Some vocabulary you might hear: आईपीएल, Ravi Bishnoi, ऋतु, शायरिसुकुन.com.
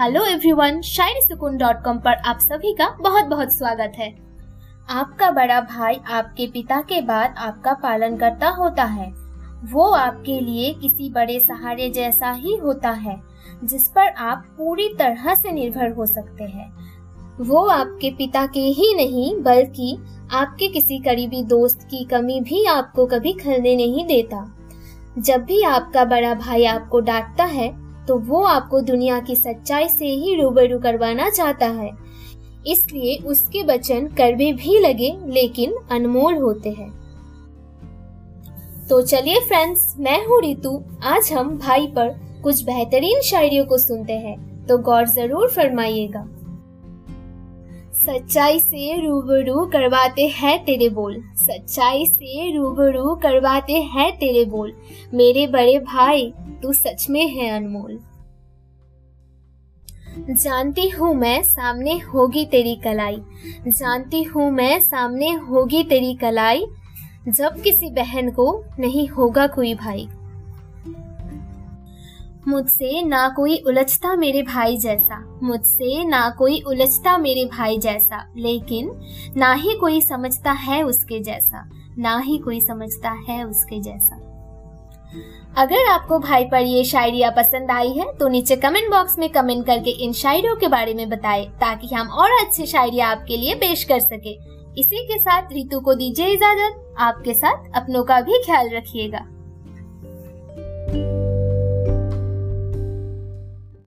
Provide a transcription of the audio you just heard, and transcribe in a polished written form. Hello everyone, शायरिसुकुन.com पर आप सभी का बहुत बहुत स्वागत है। आपका बड़ा भाई आपके पिता के बाद आपका पालनकर्ता होता है। वो आपके लिए किसी बड़े सहारे जैसा ही होता है जिस पर आप पूरी तरह से निर्भर हो सकते हैं। वो आपके पिता के ही नहीं बल्कि आपके किसी करीबी दोस्त की कमी भी आपको कभी खलने नहीं देता। जब भी आपका बड़ा भाई आपको डांटता है तो वो आपको दुनिया की सच्चाई से ही रूबरू करवाना चाहता है, इसलिए उसके वचन कड़वे भी लगे लेकिन अनमोल होते हैं। तो चलिए फ्रेंड्स, मैं हूँ ऋतु। आज हम भाई पर कुछ बेहतरीन शायरियों को सुनते हैं, तो गौर जरूर फरमाइएगा। सच्चाई से रूबरू करवाते हैं तेरे बोल, सच्चाई से रूबरू करवाते हैं तेरे बोल, मेरे बड़े भाई तू सच में है अनमोल। जानती हूँ मैं सामने होगी तेरी कलाई, जानती हूँ मैं सामने होगी तेरी कलाई, जब किसी बहन को नहीं होगा कोई भाई। मुझसे ना कोई उलझता मेरे भाई जैसा, मुझसे ना कोई उलझता मेरे भाई जैसा, लेकिन ना ही कोई समझता है उसके जैसा, ना ही कोई समझता है उसके जैसा। अगर आपको भाई पर ये शायरिया पसंद आई है तो नीचे कमेंट बॉक्स में कमेंट करके इन शायरियों के बारे में बताएं, ताकि हम और अच्छी शायरिया आपके लिए पेश कर सके। इसी के साथ ऋतु को दीजिए इजाजत। आपके साथ अपनों का भी ख्याल रखिएगा।